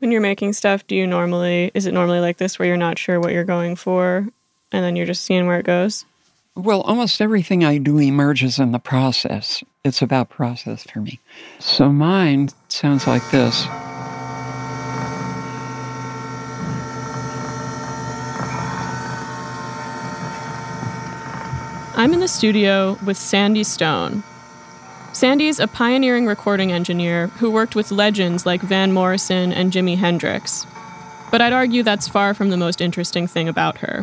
When you're making stuff, is it normally like this where you're not sure what you're going for and then you're just seeing where it goes? Well, almost everything I do emerges in the process. It's about process for me. So mine sounds like this. I'm in the studio with Sandy Stone. Sandy's a pioneering recording engineer who worked with legends like Van Morrison and Jimi Hendrix. But I'd argue that's far from the most interesting thing about her.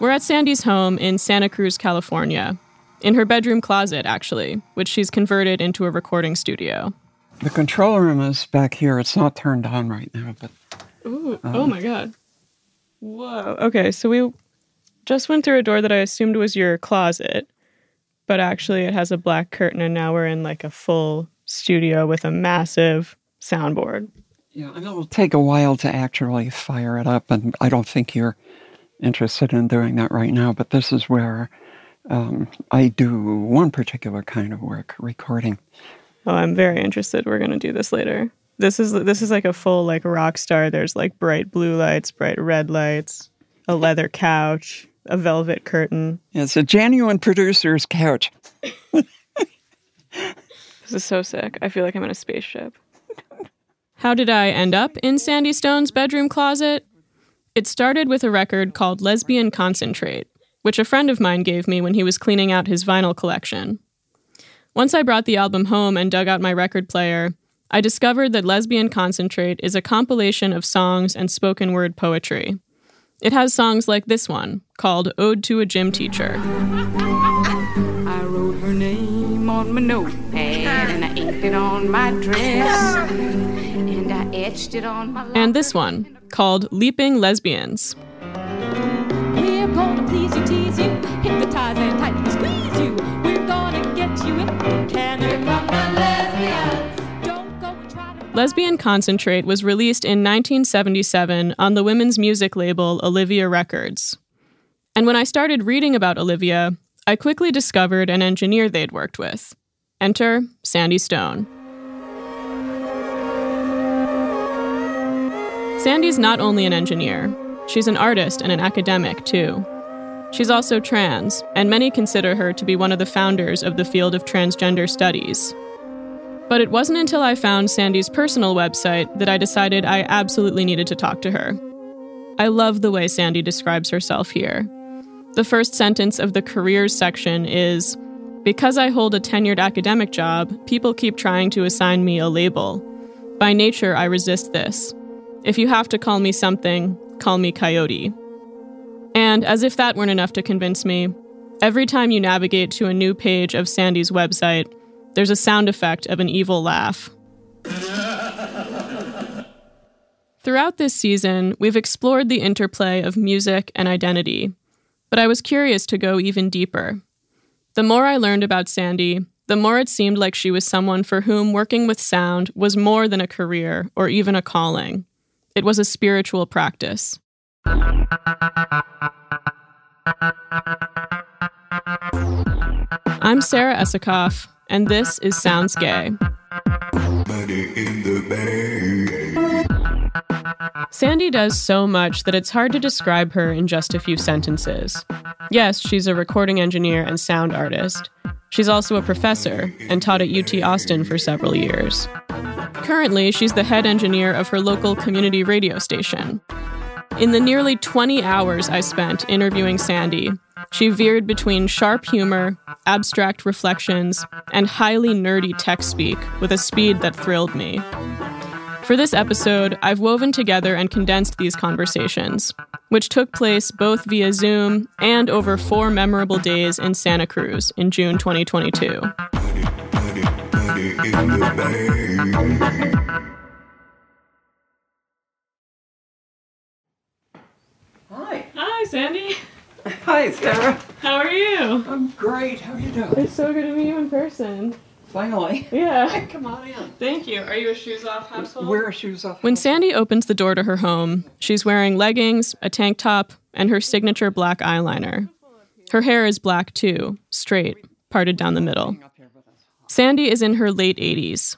We're at Sandy's home in Santa Cruz, California, in her bedroom closet, actually, which she's converted into a recording studio. The control room is back here. It's not turned on right now, but... Ooh, oh my God. Whoa. Okay, so we just went through a door that I assumed was your closet. But actually it has a black curtain and now we're in like a full studio with a massive soundboard. Yeah, and it'll take a while to actually fire it up, and I don't think you're interested in doing that right now, but this is where I do one particular kind of work, recording. Oh, I'm very interested. We're going to do this later. This is like a full like rock star. There's like bright blue lights, bright red lights, a leather couch. A velvet curtain. It's a genuine producer's couch. This is so sick. I feel like I'm in a spaceship. How did I end up in Sandy Stone's bedroom closet? It started with a record called Lesbian Concentrate, which a friend of mine gave me when he was cleaning out his vinyl collection. Once I brought the album home and dug out my record player, I discovered that Lesbian Concentrate is a compilation of songs and spoken word poetry. It has songs like this one, called Ode to a Gym Teacher. I wrote her name on my notepad, and I inked it on my dress, and I etched it on my... And this one, called Leaping Lesbians. We're gonna please you, tease you, hypnotize and tightly squeeze you. We're gonna get you in Canada from the lesbians. Don't go and try to... Lesbian Concentrate was released in 1977 on the women's music label Olivia Records. And when I started reading about Olivia, I quickly discovered an engineer they'd worked with. Enter Sandy Stone. Sandy's not only an engineer, she's an artist and an academic too. She's also trans, and many consider her to be one of the founders of the field of transgender studies. But it wasn't until I found Sandy's personal website that I decided I absolutely needed to talk to her. I love the way Sandy describes herself here. The first sentence of the careers section is, "Because I hold a tenured academic job, people keep trying to assign me a label. By nature, I resist this. If you have to call me something, call me Coyote." And as if that weren't enough to convince me, every time you navigate to a new page of Sandy's website, there's a sound effect of an evil laugh. Throughout this season, we've explored the interplay of music and identity, but I was curious to go even deeper. The more I learned about Sandy, the more it seemed like she was someone for whom working with sound was more than a career or even a calling. It was a spiritual practice. I'm Sarah Esikoff, and this is Sounds Gay. Sandy does so much that it's hard to describe her in just a few sentences. Yes, she's a recording engineer and sound artist. She's also a professor and taught at UT Austin for several years. Currently, she's the head engineer of her local community radio station. In the nearly 20 hours I spent interviewing Sandy, she veered between sharp humor, abstract reflections, and highly nerdy tech speak with a speed that thrilled me. For this episode, I've woven together and condensed these conversations, which took place both via Zoom and over 4 memorable days in Santa Cruz in June 2022. Hi. Hi, Sandy. Hi, Sarah. How are you? I'm great. How are you doing? It's so good to meet you in person. Finally. Yeah. Come on in. Thank you. Are you a shoes-off household? We're a shoes-off household. When Sandy opens the door to her home, she's wearing leggings, a tank top, and her signature black eyeliner. Her hair is black, too, straight, parted down the middle. Sandy is in her late 80s.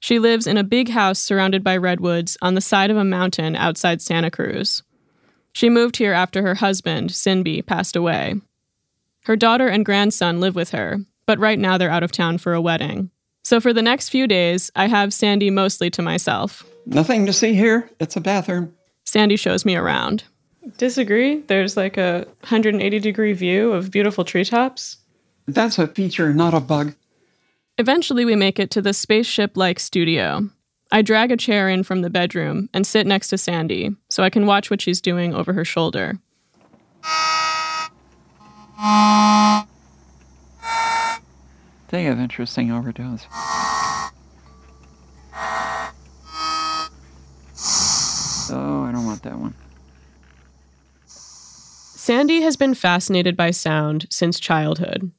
She lives in a big house surrounded by redwoods on the side of a mountain outside Santa Cruz. She moved here after her husband, Sinbi, passed away. Her daughter and grandson live with her, but right now they're out of town for a wedding. So for the next few days, I have Sandy mostly to myself. Nothing to see here. It's a bathroom. Sandy shows me around. Disagree. There's like a 180-degree view of beautiful treetops. That's a feature, not a bug. Eventually, we make it to the spaceship-like studio. I drag a chair in from the bedroom and sit next to Sandy so I can watch what she's doing over her shoulder. They have interesting overdose. Oh, I don't want that one. Sandy has been fascinated by sound since childhood.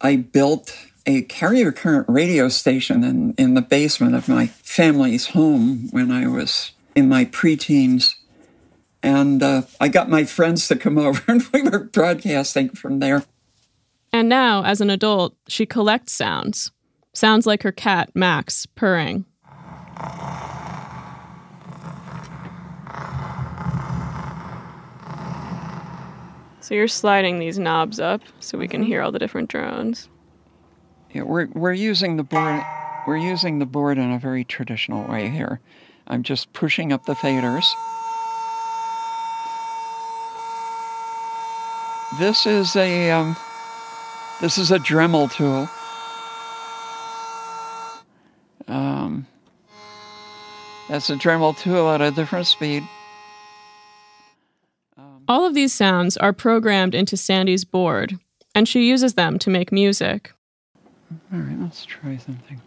I built a carrier current radio station in the basement of my family's home when I was in my preteens. And I got my friends to come over and we were broadcasting from there. And now, as an adult, she collects sounds. Sounds like her cat, Max, purring. So you're sliding these knobs up so we can hear all the different drones. Yeah, we're using the board. We're using the board in a very traditional way here. I'm just pushing up the faders. This is a Dremel tool. That's a Dremel tool at a different speed. All of these sounds are programmed into Sandy's board, and she uses them to make music. All right, let's try something.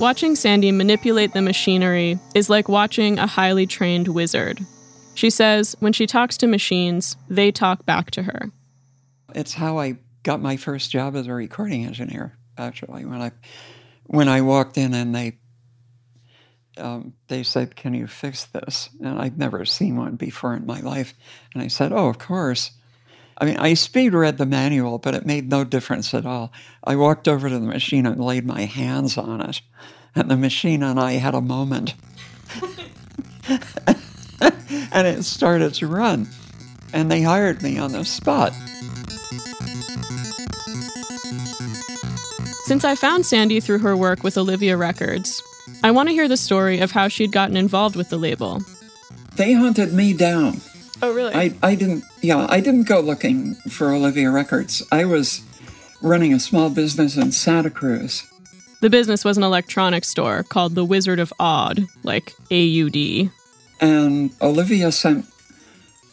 Watching Sandy manipulate the machinery is like watching a highly trained wizard. She says when she talks to machines, they talk back to her. It's how I got my first job as a recording engineer, actually. When I walked in and they said, "Can you fix this?" And I'd never seen one before in my life. And I said, "Oh, of course." I mean, I speed read the manual, but it made no difference at all. I walked over to the machine and laid my hands on it, and the machine and I had a moment. And it started to run, and they hired me on the spot. Since I found Sandy through her work with Olivia Records, I want to hear the story of how she'd gotten involved with the label. They hunted me down. Oh, really? I didn't go looking for Olivia Records. I was running a small business in Santa Cruz. The business was an electronics store called The Wizard of Odd, like AUD. And Olivia sent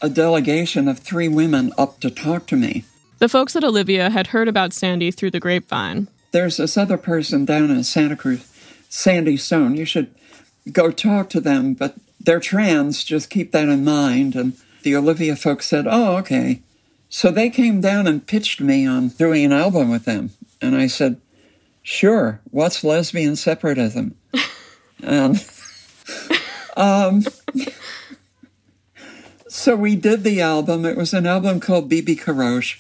a delegation of 3 women up to talk to me. The folks at Olivia had heard about Sandy through the grapevine. There's this other person down in Santa Cruz, Sandy Stone. You should go talk to them, but they're trans, just keep that in mind. And the Olivia folks said, "Oh, okay." So they came down and pitched me on doing an album with them. And I said, "Sure, what's lesbian separatism?" And so we did the album. It was an album called Bibi Karoche.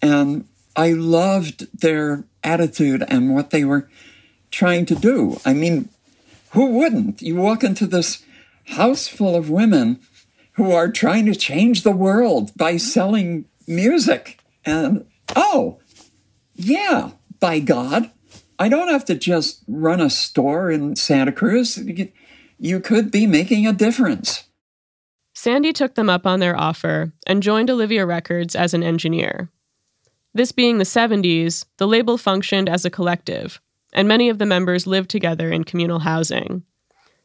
And I loved their attitude and what they were trying to do. I mean, who wouldn't? You walk into this house full of women who are trying to change the world by selling music. And, oh, yeah, by God, I don't have to just run a store in Santa Cruz. You could be making a difference. Sandy took them up on their offer and joined Olivia Records as an engineer. This being the 70s, the label functioned as a collective, and many of the members lived together in communal housing.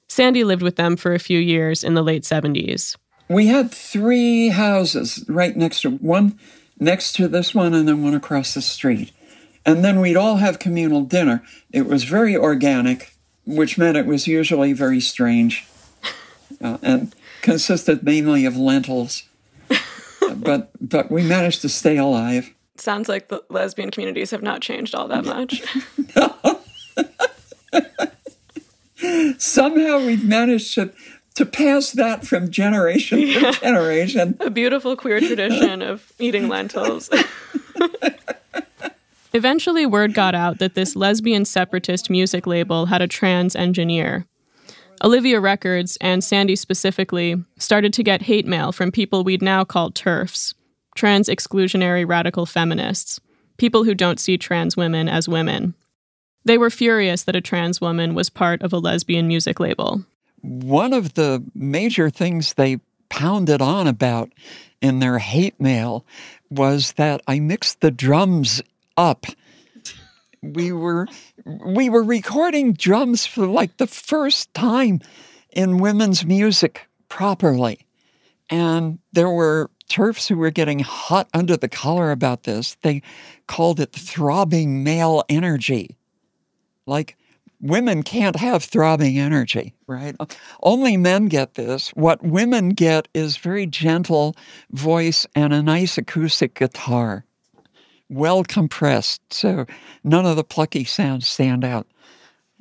Sandy lived with them for a few years in the late 70s. We had 3 houses right next to one, next to this one, and then one across the street. And then we'd all have communal dinner. It was very organic, which meant it was usually very strange and consisted mainly of lentils. But we managed to stay alive. sounds like the lesbian communities have not changed all that much. Somehow we've managed to pass that from generation to generation. A beautiful queer tradition of eating lentils. Eventually, word got out that this lesbian separatist music label had a trans engineer. Olivia Records, and Sandy specifically, started to get hate mail from people we'd now call TERFs, trans exclusionary radical feminists, people who don't see trans women as women. They were furious that a trans woman was part of a lesbian music label. One of the major things they pounded on about in their hate mail was that I mixed the drums up. We were recording drums for like the first time in women's music properly. And there were TERFs who were getting hot under the collar about this. They called it throbbing male energy. Like, women can't have throbbing energy, right? Only men get this. What women get is very gentle voice and a nice acoustic guitar, well compressed, so none of the plucky sounds stand out.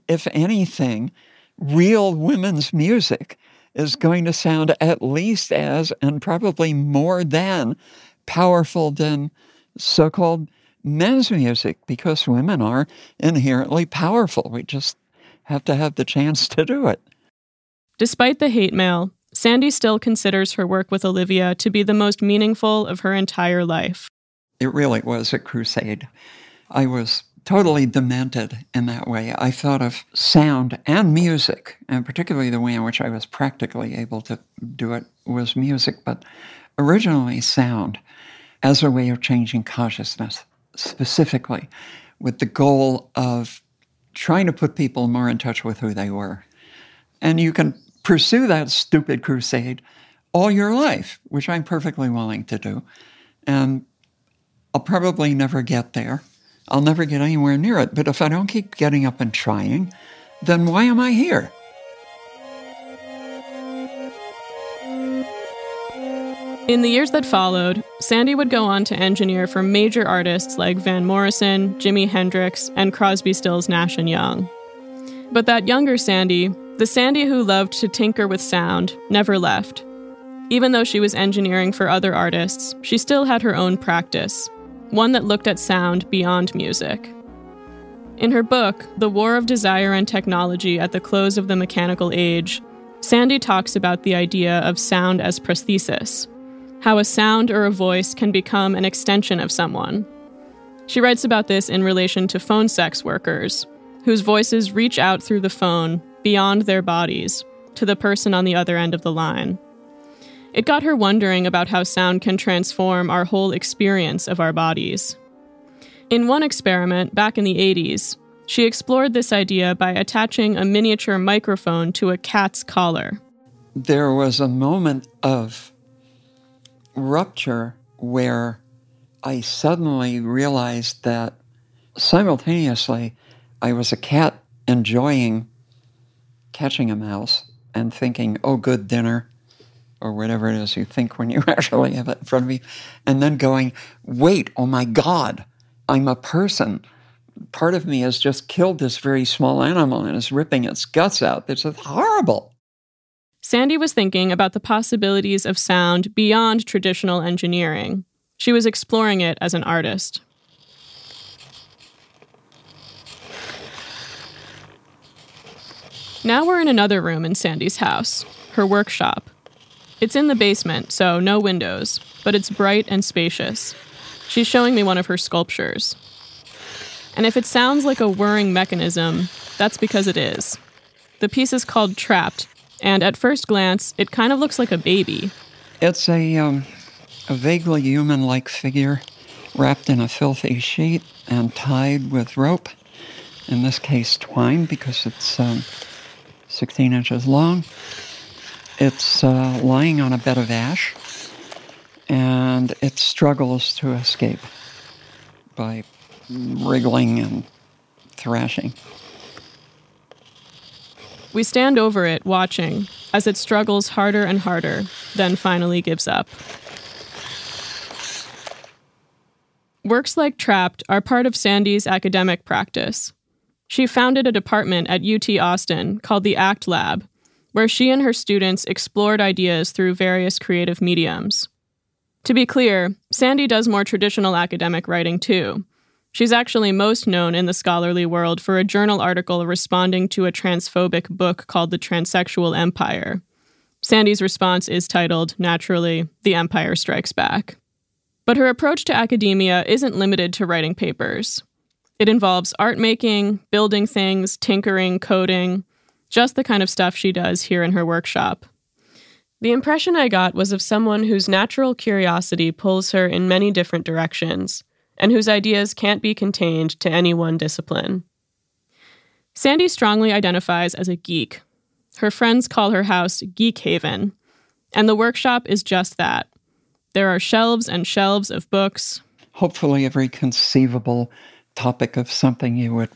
If anything, real women's music is going to sound at least as, and probably more than, powerful than so-called men's music, because women are inherently powerful. We just have to have the chance to do it. Despite the hate mail, Sandy still considers her work with Olivia to be the most meaningful of her entire life. It really was a crusade. I was totally demented in that way. I thought of sound and music, and particularly the way in which I was practically able to do it was music, but originally sound, as a way of changing consciousness, specifically with the goal of trying to put people more in touch with who they were. And you can pursue that stupid crusade all your life, which I'm perfectly willing to do. And I'll probably never get there. I'll never get anywhere near it. But if I don't keep getting up and trying, then why am I here? In the years that followed, Sandy would go on to engineer for major artists like Van Morrison, Jimi Hendrix, and Crosby, Stills, Nash & Young. But that younger Sandy, the Sandy who loved to tinker with sound, never left. Even though she was engineering for other artists, she still had her own practice, one that looked at sound beyond music. In her book, The War of Desire and Technology at the Close of the Mechanical Age, Sandy talks about the idea of sound as prosthesis, how a sound or a voice can become an extension of someone. She writes about this in relation to phone sex workers, whose voices reach out through the phone, beyond their bodies, to the person on the other end of the line. It got her wondering about how sound can transform our whole experience of our bodies. In one experiment, back in the 80s, she explored this idea by attaching a miniature microphone to a cat's collar. There was a moment of rupture where I suddenly realized that simultaneously I was a cat enjoying catching a mouse and thinking, oh, good dinner, or whatever it is you think when you actually have it in front of you, and then going, wait, oh my God, I'm a person. Part of me has just killed this very small animal and is ripping its guts out. This is horrible. Sandy was thinking about the possibilities of sound beyond traditional engineering. She was exploring it as an artist. Now we're in another room in Sandy's house, her workshop. It's in the basement, so no windows, but it's bright and spacious. She's showing me one of her sculptures. And if it sounds like a whirring mechanism, that's because it is. The piece is called Trapped, and at first glance, it kind of looks like a baby. It's a vaguely human-like figure wrapped in a filthy sheet and tied with rope, in this case twine, because it's 16 inches long. It's lying on a bed of ash, and it struggles to escape by wriggling and thrashing. We stand over it, watching, as it struggles harder and harder, then finally gives up. Works like Trapped are part of Sandy's academic practice. She founded a department at UT Austin called the ACT Lab, where she and her students explored ideas through various creative mediums. To be clear, Sandy does more traditional academic writing too. She's actually most known in the scholarly world for a journal article responding to a transphobic book called The Transsexual Empire. Sandy's response is titled, naturally, The Empire Strikes Back. But her approach to academia isn't limited to writing papers. It involves art making, building things, tinkering, coding, just the kind of stuff she does here in her workshop. The impression I got was of someone whose natural curiosity pulls her in many different directions, and whose ideas can't be contained to any one discipline. Sandy strongly identifies as a geek. Her friends call her house Geek Haven, and the workshop is just that. There are shelves and shelves of books. Hopefully every conceivable topic of something you would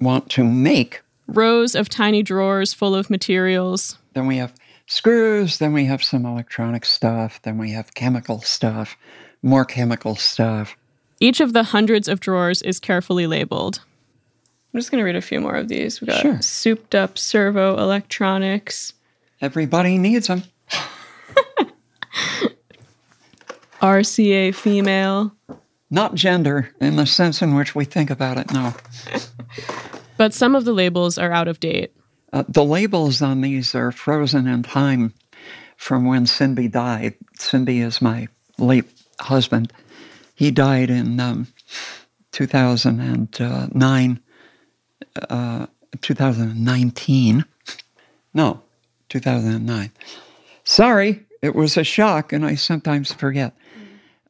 want to make. Rows of tiny drawers full of materials. Then we have screws, then we have some electronic stuff, then we have chemical stuff, more chemical stuff. Each of the hundreds of drawers is carefully labeled. I'm just going to read a few more of these. We've got souped up servo electronics. Everybody needs them. RCA female. Not gender in the sense in which we think about it now. But some of the labels are out of date. The labels on these are frozen in time from when Sinbi died. Sinbi is my late husband. He died in 2009. Sorry, it was a shock, and I sometimes forget.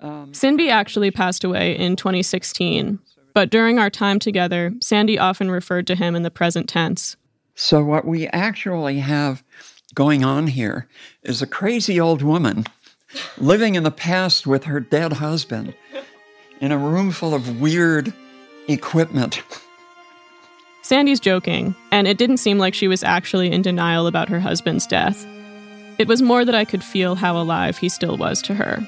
Sinbi actually passed away in 2016, but during our time together, Sandy often referred to him in the present tense. So what we actually have going on here is a crazy old woman living in the past with her dead husband in a room full of weird equipment. Sandy's joking, and it didn't seem like she was actually in denial about her husband's death. It was more that I could feel how alive he still was to her.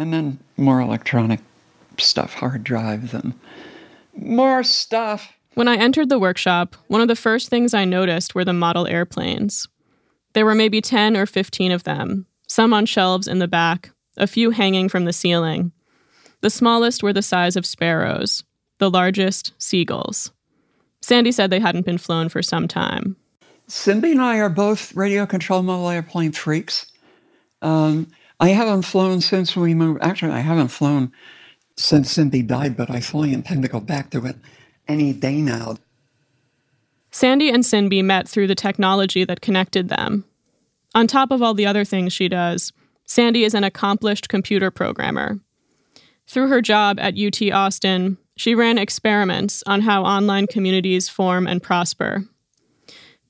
And then more electronic stuff, hard drives, and more stuff. When I entered the workshop, one of the first things I noticed were the model airplanes. There were maybe 10 or 15 of them, some on shelves in the back, a few hanging from the ceiling. The smallest were the size of sparrows, the largest, seagulls. Sandy said they hadn't been flown for some time. Sinbi and I are both radio control model airplane freaks. I haven't flown since we moved. Actually, I haven't flown since Cindy died, but I fully intend to go back to it any day now. Sandy and Sinbi met through the technology that connected them. On top of all the other things she does, Sandy is an accomplished computer programmer. Through her job at UT Austin, she ran experiments on how online communities form and prosper.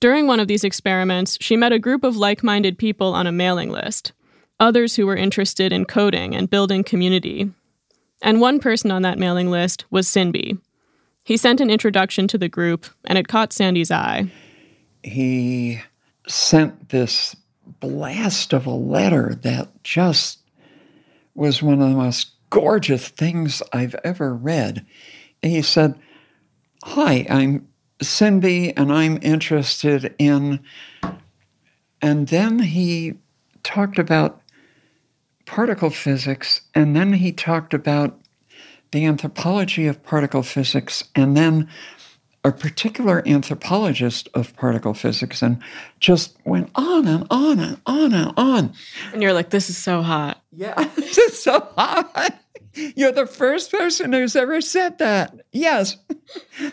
During one of these experiments, she met a group of like-minded people on a mailing list, others who were interested in coding and building community. And one person on that mailing list was Sinbi. He sent an introduction to the group, and it caught Sandy's eye. He sent this blast of a letter that just was one of the most gorgeous things I've ever read. He said, "Hi, I'm Sinbi, and I'm interested in..." And then he talked about particle physics, and then he talked about the anthropology of particle physics, and then a particular anthropologist of particle physics and just went on and on and on and on. And you're like, this is so hot. Yeah, this is so hot. You're the first person who's ever said that. Yes,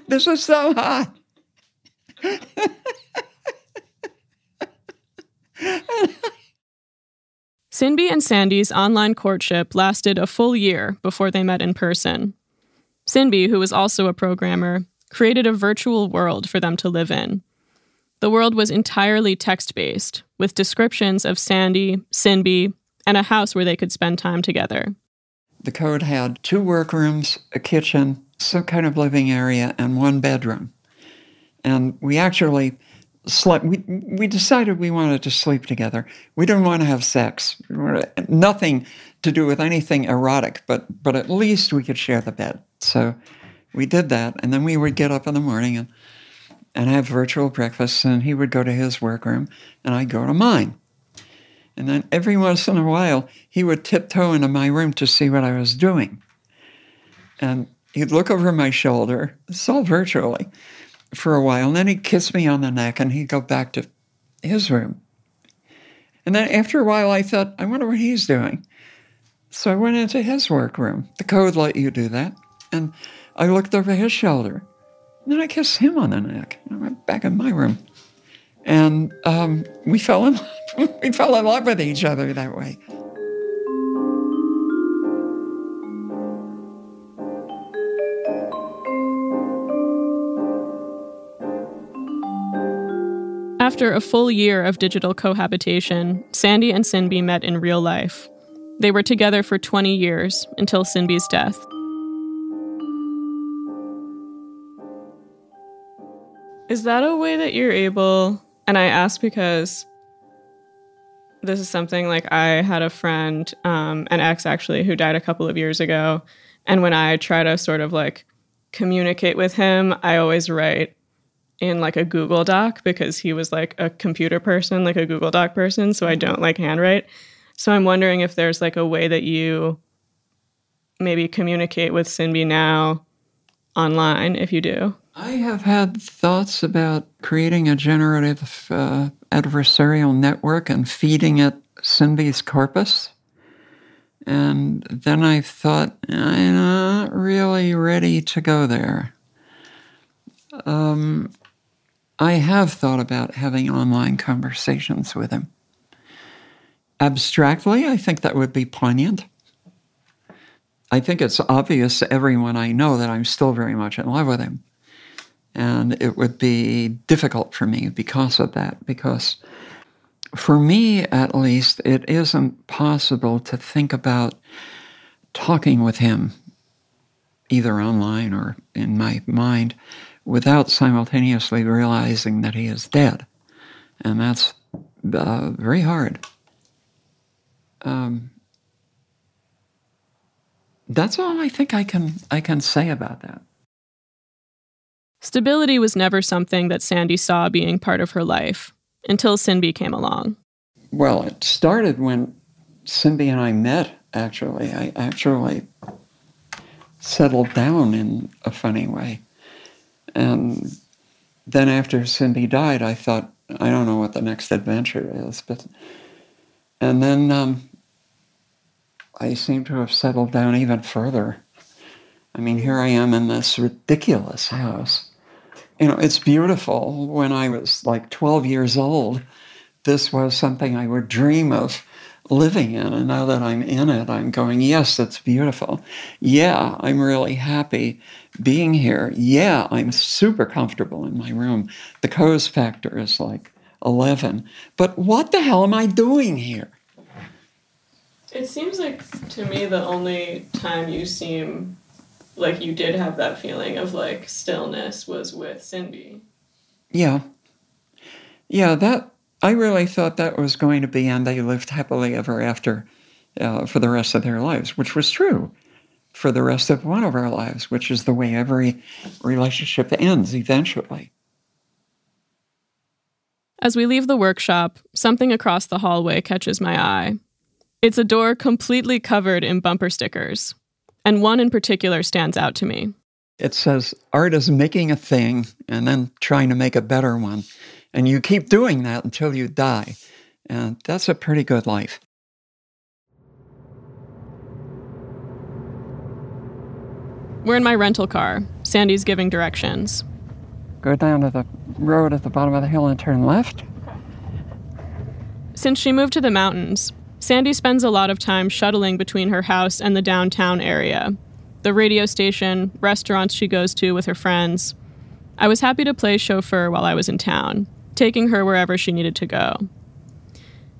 this is so hot. Sinbi and Sandy's online courtship lasted a full year before they met in person. Sinbi, who was also a programmer, created a virtual world for them to live in. The world was entirely text-based, with descriptions of Sandy, Sinbi, and a house where they could spend time together. The code had 2 workrooms, a kitchen, some kind of living area, and 1 bedroom. And we actually slept. We decided we wanted to sleep together. We didn't want to have sex. Nothing to do with anything erotic, but at least we could share the bed. So we did that, and then we would get up in the morning and have virtual breakfasts, and he would go to his workroom, and I'd go to mine. And then every once in a while, he would tiptoe into my room to see what I was doing. And he'd look over my shoulder, it's all virtually, for a while, and then he'd kiss me on the neck, and he'd go back to his room. And then after a while, I thought, I wonder what he's doing. So I went into his workroom. The code let you do that. And I looked over his shoulder. And then I kissed him on the neck. And I went back in my room. And we fell in love. We fell in love with each other that way. After a full year of digital cohabitation, Sandy and Sinbi met in real life. They were together for 20 years, until Sinbi's death. Is that a way that you're able... And I ask because this is something, like, I had a friend, an ex actually, who died a couple of years ago. And when I try to sort of like communicate with him, I always write in like a Google Doc, because he was like a computer person, like a Google Doc person. So I don't like handwrite. So I'm wondering if there's like a way that you maybe communicate with Sinbi now online, if you do. I have had thoughts about creating a generative adversarial network and feeding it Sinbi's corpus. And then I thought, I'm not really ready to go there. I have thought about having online conversations with him. Abstractly, I think that would be poignant. I think it's obvious to everyone I know that I'm still very much in love with him. And it would be difficult for me because of that, because for me, at least, it isn't possible to think about talking with him, either online or in my mind, without simultaneously realizing that he is dead. And that's very hard. That's all I think I can say about that. Stability was never something that Sandy saw being part of her life, until Sinbi came along. Well, it started when Sinbi and I met, actually. I actually settled down in a funny way. And then after Sinbi died, I thought, I don't know what the next adventure is. And then I seem to have settled down even further. I mean, here I am in this ridiculous house. You know, it's beautiful. When I was like 12 years old, this was something I would dream of living in. And now that I'm in it, I'm going, yes, it's beautiful. Yeah, I'm really happy being here. Yeah, I'm super comfortable in my room. The coz factor is like 11. But what the hell am I doing here? It seems like, to me, the only time you seem... like you did have that feeling of like stillness was with Sinbi. Yeah. Yeah, that, I really thought that was going to be, and they lived happily ever after for the rest of their lives, which was true for the rest of one of our lives, which is the way every relationship ends eventually. As we leave the workshop, something across the hallway catches my eye. It's a door completely covered in bumper stickers. And one in particular stands out to me. It says, art is making a thing and then trying to make a better one. And you keep doing that until you die. And that's a pretty good life. We're in my rental car. Sandy's giving directions. Go down to the road at the bottom of the hill and turn left. Since she moved to the mountains, Sandy spends a lot of time shuttling between her house and the downtown area. The radio station, restaurants she goes to with her friends. I was happy to play chauffeur while I was in town, taking her wherever she needed to go.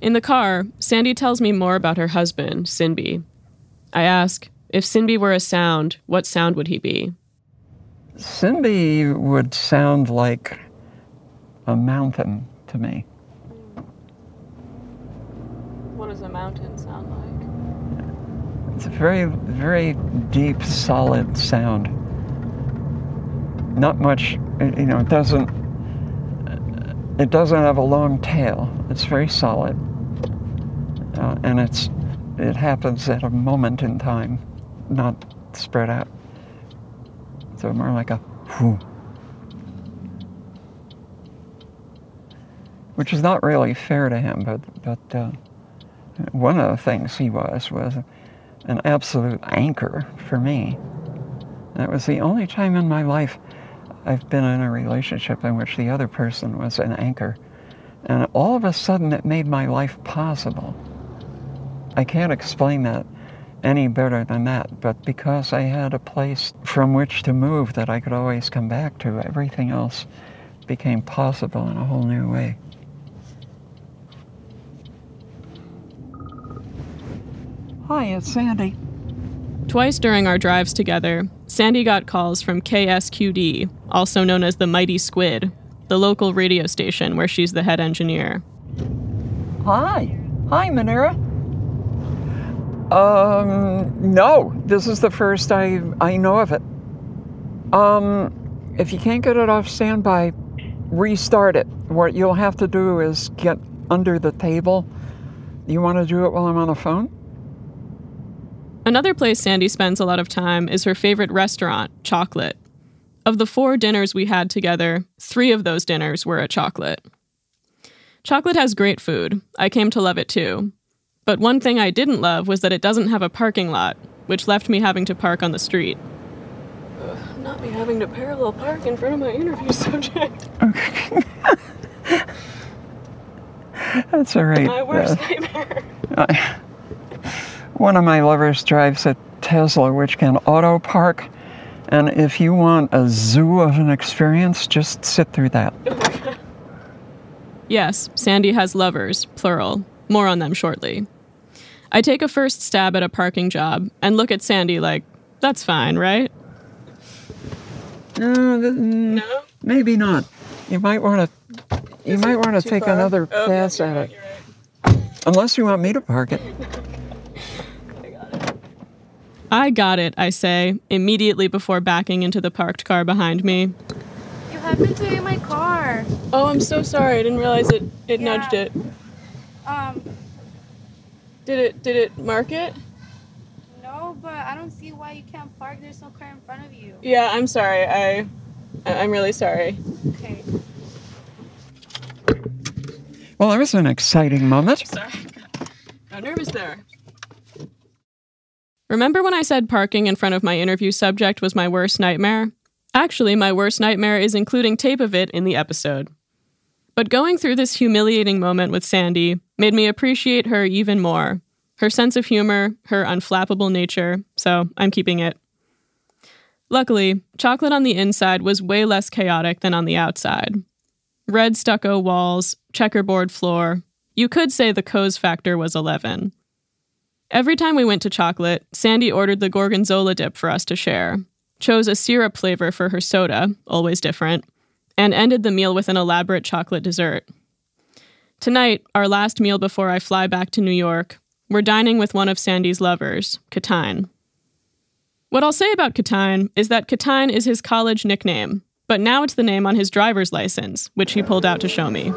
In the car, Sandy tells me more about her husband, Sinbi. I ask, if Sinbi were a sound, what sound would he be? Sinbi would sound like a mountain to me. What does a mountain sound like? It's a very, very deep, solid sound. Not much, you know, it doesn't have a long tail. It's very solid. And it happens at a moment in time, not spread out. So more like a whoo. Which is not really fair to him, but one of the things he was an absolute anchor for me. That was the only time in my life I've been in a relationship in which the other person was an anchor. And all of a sudden, it made my life possible. I can't explain that any better than that, but because I had a place from which to move that I could always come back to, everything else became possible in a whole new way. Hi, it's Sandy. Twice during our drives together, Sandy got calls from KSQD, also known as the Mighty Squid, the local radio station where she's the head engineer. Hi. Hi, Manera. No, this is the first I know of it. If you can't get it off standby, restart it. What you'll have to do is get under the table. You want to do it while I'm on the phone? Another place Sandy spends a lot of time is her favorite restaurant, Chocolate. Of the 4 dinners we had together, 3 of those dinners were at Chocolate. Chocolate has great food. I came to love it too. But one thing I didn't love was that it doesn't have a parking lot, which left me having to park on the street. Not me having to parallel park in front of my interview subject. Okay. That's all right. My worst nightmare. One of my lovers drives a Tesla, which can auto park. And if you want a zoo of an experience, just sit through that. Yes, Sandy has lovers, plural. More on them shortly. I take a first stab at a parking job and look at Sandy like, that's fine, right? No? Maybe not. You might want to take another pass at it. Right. Unless you want me to park it. I got it, I say, immediately before backing into the parked car behind me. You happened to be in my car. Oh, I'm so sorry. I didn't realize it yeah. Nudged it. Did it mark it? No, but I don't see why you can't park. There's no car in front of you. Yeah, I'm sorry. I'm really sorry. Okay. Well, that was an exciting moment. Sorry. Got nervous there. Remember when I said parking in front of my interview subject was my worst nightmare? Actually, my worst nightmare is including tape of it in the episode. But going through this humiliating moment with Sandy made me appreciate her even more. Her sense of humor, her unflappable nature, so I'm keeping it. Luckily, Chocolate on the inside was way less chaotic than on the outside. Red stucco walls, checkerboard floor. You could say the coz factor was 11. Every time we went to Chocolate, Sandy ordered the gorgonzola dip for us to share, chose a syrup flavor for her soda, always different, and ended the meal with an elaborate chocolate dessert. Tonight, our last meal before I fly back to New York, we're dining with one of Sandy's lovers, Katine. What I'll say about Katine is that Katine is his college nickname, but now it's the name on his driver's license, which he pulled out to show me.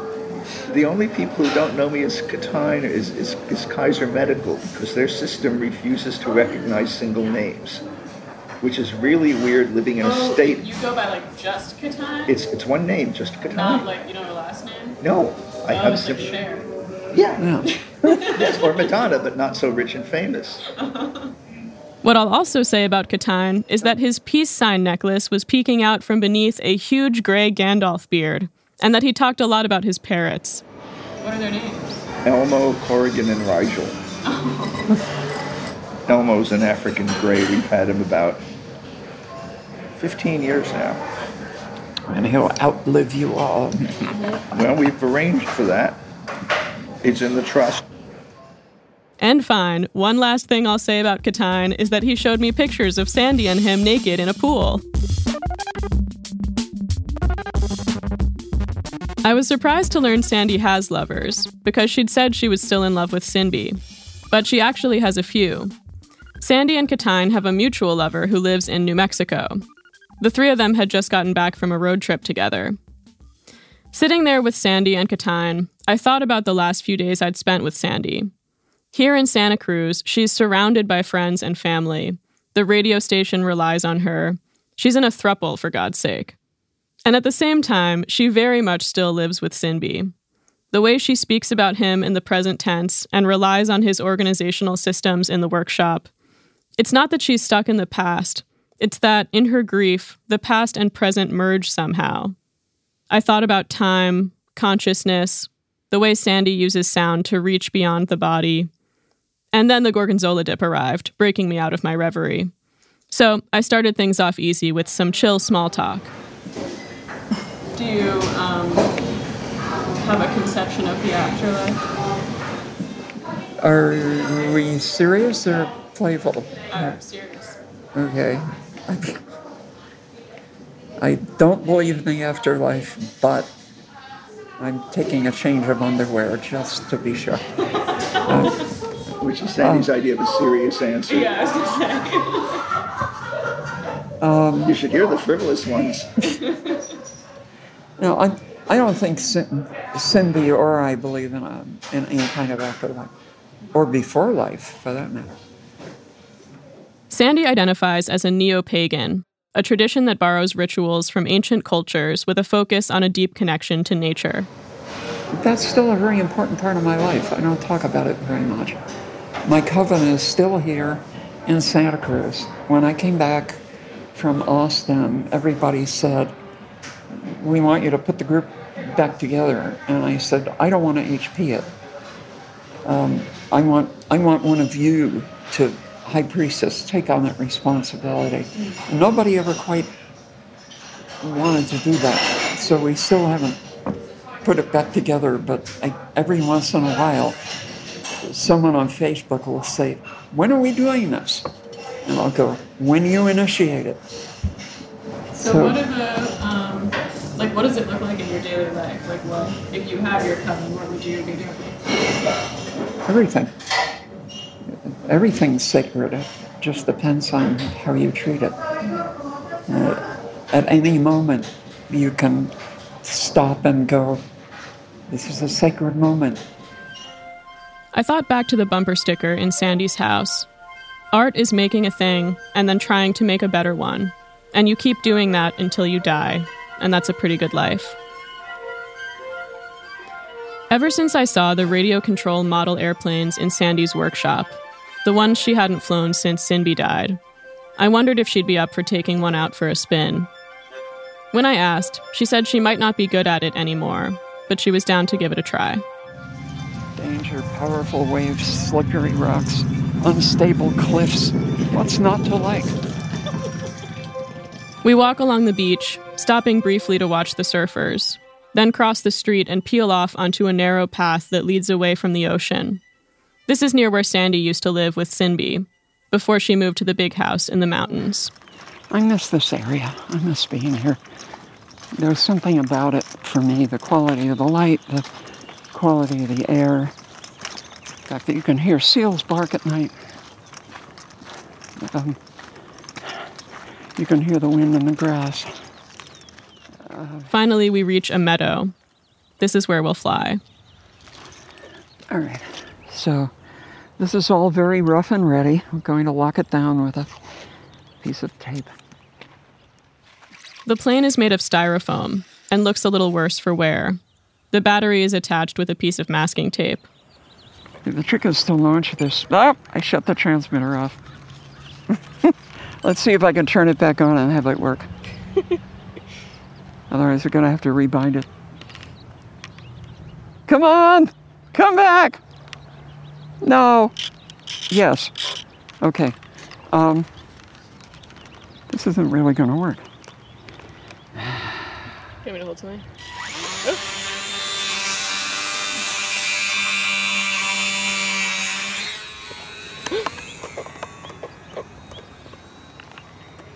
The only people who don't know me as Katine is Kaiser Medical, because their system refuses to recognize single names. which is really weird living in a state. You go by like just Katine? It's one name, just Katine. Not like you know her last name? No. I'm simply Cher. Yeah. Yes, or Madonna, but not so rich and famous. What I'll also say about Katine is that his peace sign necklace was peeking out from beneath a huge gray Gandalf beard, and that he talked a lot about his parrots. What are their names? Elmo, Corrigan, and Rigel. Oh. Elmo's an African gray. We've had him about 15 years now. And he'll outlive you all. Well, we've arranged for that. It's in the trust. And fine, one last thing I'll say about Katine is that he showed me pictures of Sandy and him naked in a pool. I was surprised to learn Sandy has lovers, because she'd said she was still in love with Sinbi. But she actually has a few. Sandy and Katine have a mutual lover who lives in New Mexico. The three of them had just gotten back from a road trip together. Sitting there with Sandy and Katine, I thought about the last few days I'd spent with Sandy. Here in Santa Cruz, she's surrounded by friends and family. The radio station relies on her. She's in a throuple, for God's sake. And at the same time, she very much still lives with Sinbi. The way she speaks about him in the present tense and relies on his organizational systems in the workshop. It's not that she's stuck in the past. It's that, in her grief, the past and present merge somehow. I thought about time, consciousness, the way Sandy uses sound to reach beyond the body. And then the Gorgonzola dip arrived, breaking me out of my reverie. So I started things off easy with some chill small talk. Do you have a conception of the afterlife? Are we serious or playful? I'm serious. Okay. I don't believe in the afterlife, but I'm taking a change of underwear just to be sure. Which is Sandy's idea of a serious answer. Yeah, I was going to say. You should hear the frivolous ones. No, I don't think Cindy or I believe in any kind of afterlife, or before life, for that matter. Sandy identifies as a neo-pagan, a tradition that borrows rituals from ancient cultures with a focus on a deep connection to nature. That's still a very important part of my life. I don't talk about it very much. My covenant is still here in Santa Cruz. When I came back from Austin, everybody said, "We want you to put the group back together." And I said, "I don't want to HP it. I want one of you to high priestess, take on that responsibility." Nobody ever quite wanted to do that, so we still haven't put it back together, but every once in a while, someone on Facebook will say, "When are we doing this?" And I'll go, "When you initiate it." So what are the, what does it look like in your daily life? If you have your covenant, what would you be doing? Everything. Everything's sacred. It just depends on how you treat it. At any moment, you can stop and go, "This is a sacred moment." I thought back to the bumper sticker in Sandy's house. Art is making a thing and then trying to make a better one. And you keep doing that until you die. And that's a pretty good life. Ever since I saw the radio control model airplanes in Sandy's workshop, the ones she hadn't flown since Sinbi died, I wondered if she'd be up for taking one out for a spin. When I asked, she said she might not be good at it anymore, but she was down to give it a try. Danger, powerful waves, slippery rocks, unstable cliffs. What's not to like? We walk along the beach, stopping briefly to watch the surfers, then cross the street and peel off onto a narrow path that leads away from the ocean. This is near where Sandy used to live with Sinbi, before she moved to the big house in the mountains. I miss this area. I miss being here. There's something about it for me, the quality of the light, the quality of the air, the fact that you can hear seals bark at night. You can hear the wind in the grass. Finally, we reach a meadow. This is where we'll fly. All right. So this is all very rough and ready. I'm going to lock it down with a piece of tape. The plane is made of styrofoam and looks a little worse for wear. The battery is attached with a piece of masking tape. The trick is to launch this. Ah, I shut the transmitter off. Let's see if I can turn it back on and have it work. Otherwise, we're going to have to rebind it. Come on! Come back! No. Yes. Okay. This isn't really going to work. You want me to hold something? Oh.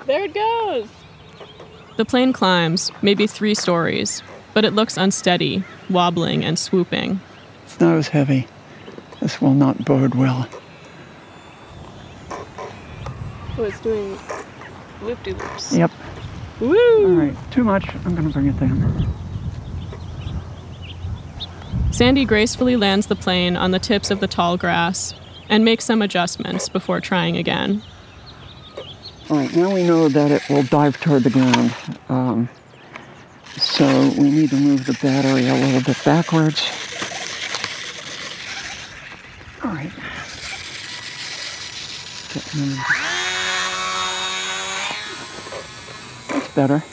There it goes! The plane climbs, maybe 3 stories, but it looks unsteady, wobbling and swooping. Snow is heavy. This will not bode well. Oh, it's doing loop-de-loops. Yep. Woo! All right, too much. I'm going to bring it down. Sandy gracefully lands the plane on the tips of the tall grass and makes some adjustments before trying again. All right, now we know that it will dive toward the ground. So we need to move the battery a little bit backwards. All right. That's better.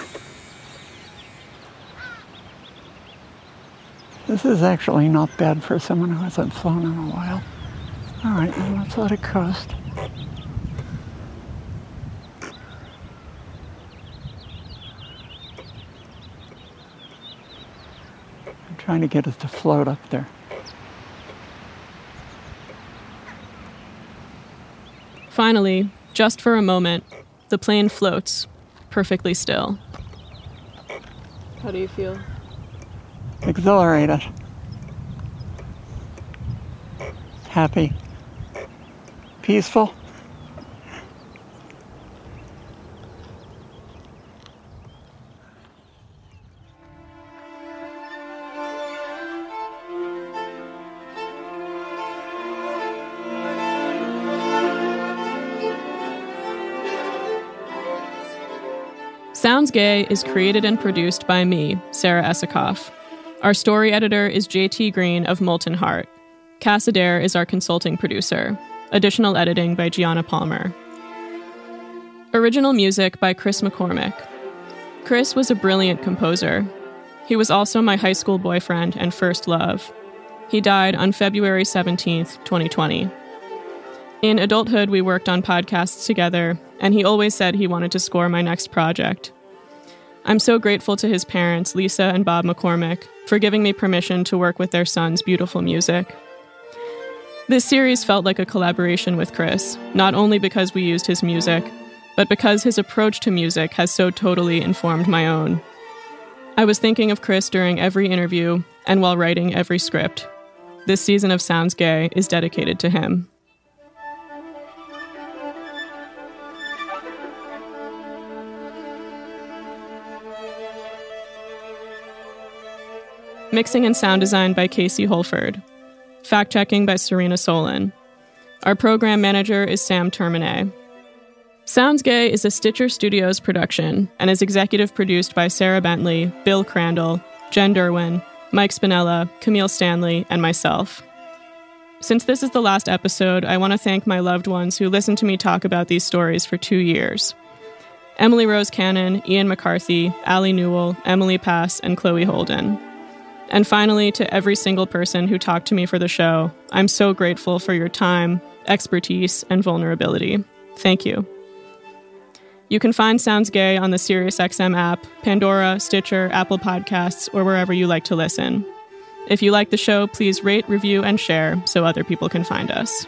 This is actually not bad for someone who hasn't flown in a while. All right, now let's let it coast. Trying to get it to float up there. Finally, just for a moment, the plane floats, perfectly still. How do you feel? Exhilarated. Happy. Peaceful. Sounds Gay is created and produced by me, Sarah Esikoff. Our story editor is JT Green of Molten Heart. Cass Adair is our consulting producer. Additional editing by Gianna Palmer. Original music by Chris McCormick. Chris was a brilliant composer. He was also my high school boyfriend and first love. He died on February 17th, 2020. In adulthood, we worked on podcasts together, and he always said he wanted to score my next project. I'm so grateful to his parents, Lisa and Bob McCormick, for giving me permission to work with their son's beautiful music. This series felt like a collaboration with Chris, not only because we used his music, but because his approach to music has so totally informed my own. I was thinking of Chris during every interview and while writing every script. This season of Sounds Gay is dedicated to him. Mixing and sound design by Casey Holford. Fact-checking by Serena Solon. Our program manager is Sam Terminet. Sounds Gay is a Stitcher Studios production and is executive produced by Sarah Bentley, Bill Crandall, Jen Derwin, Mike Spinella, Camille Stanley, and myself. Since this is the last episode, I want to thank my loved ones who listened to me talk about these stories for 2 years. Emily Rose Cannon, Ian McCarthy, Allie Newell, Emily Pass, and Chloe Holden. And finally, to every single person who talked to me for the show, I'm so grateful for your time, expertise, and vulnerability. Thank you. You can find Sounds Gay on the SiriusXM app, Pandora, Stitcher, Apple Podcasts, or wherever you like to listen. If you like the show, please rate, review, and share so other people can find us.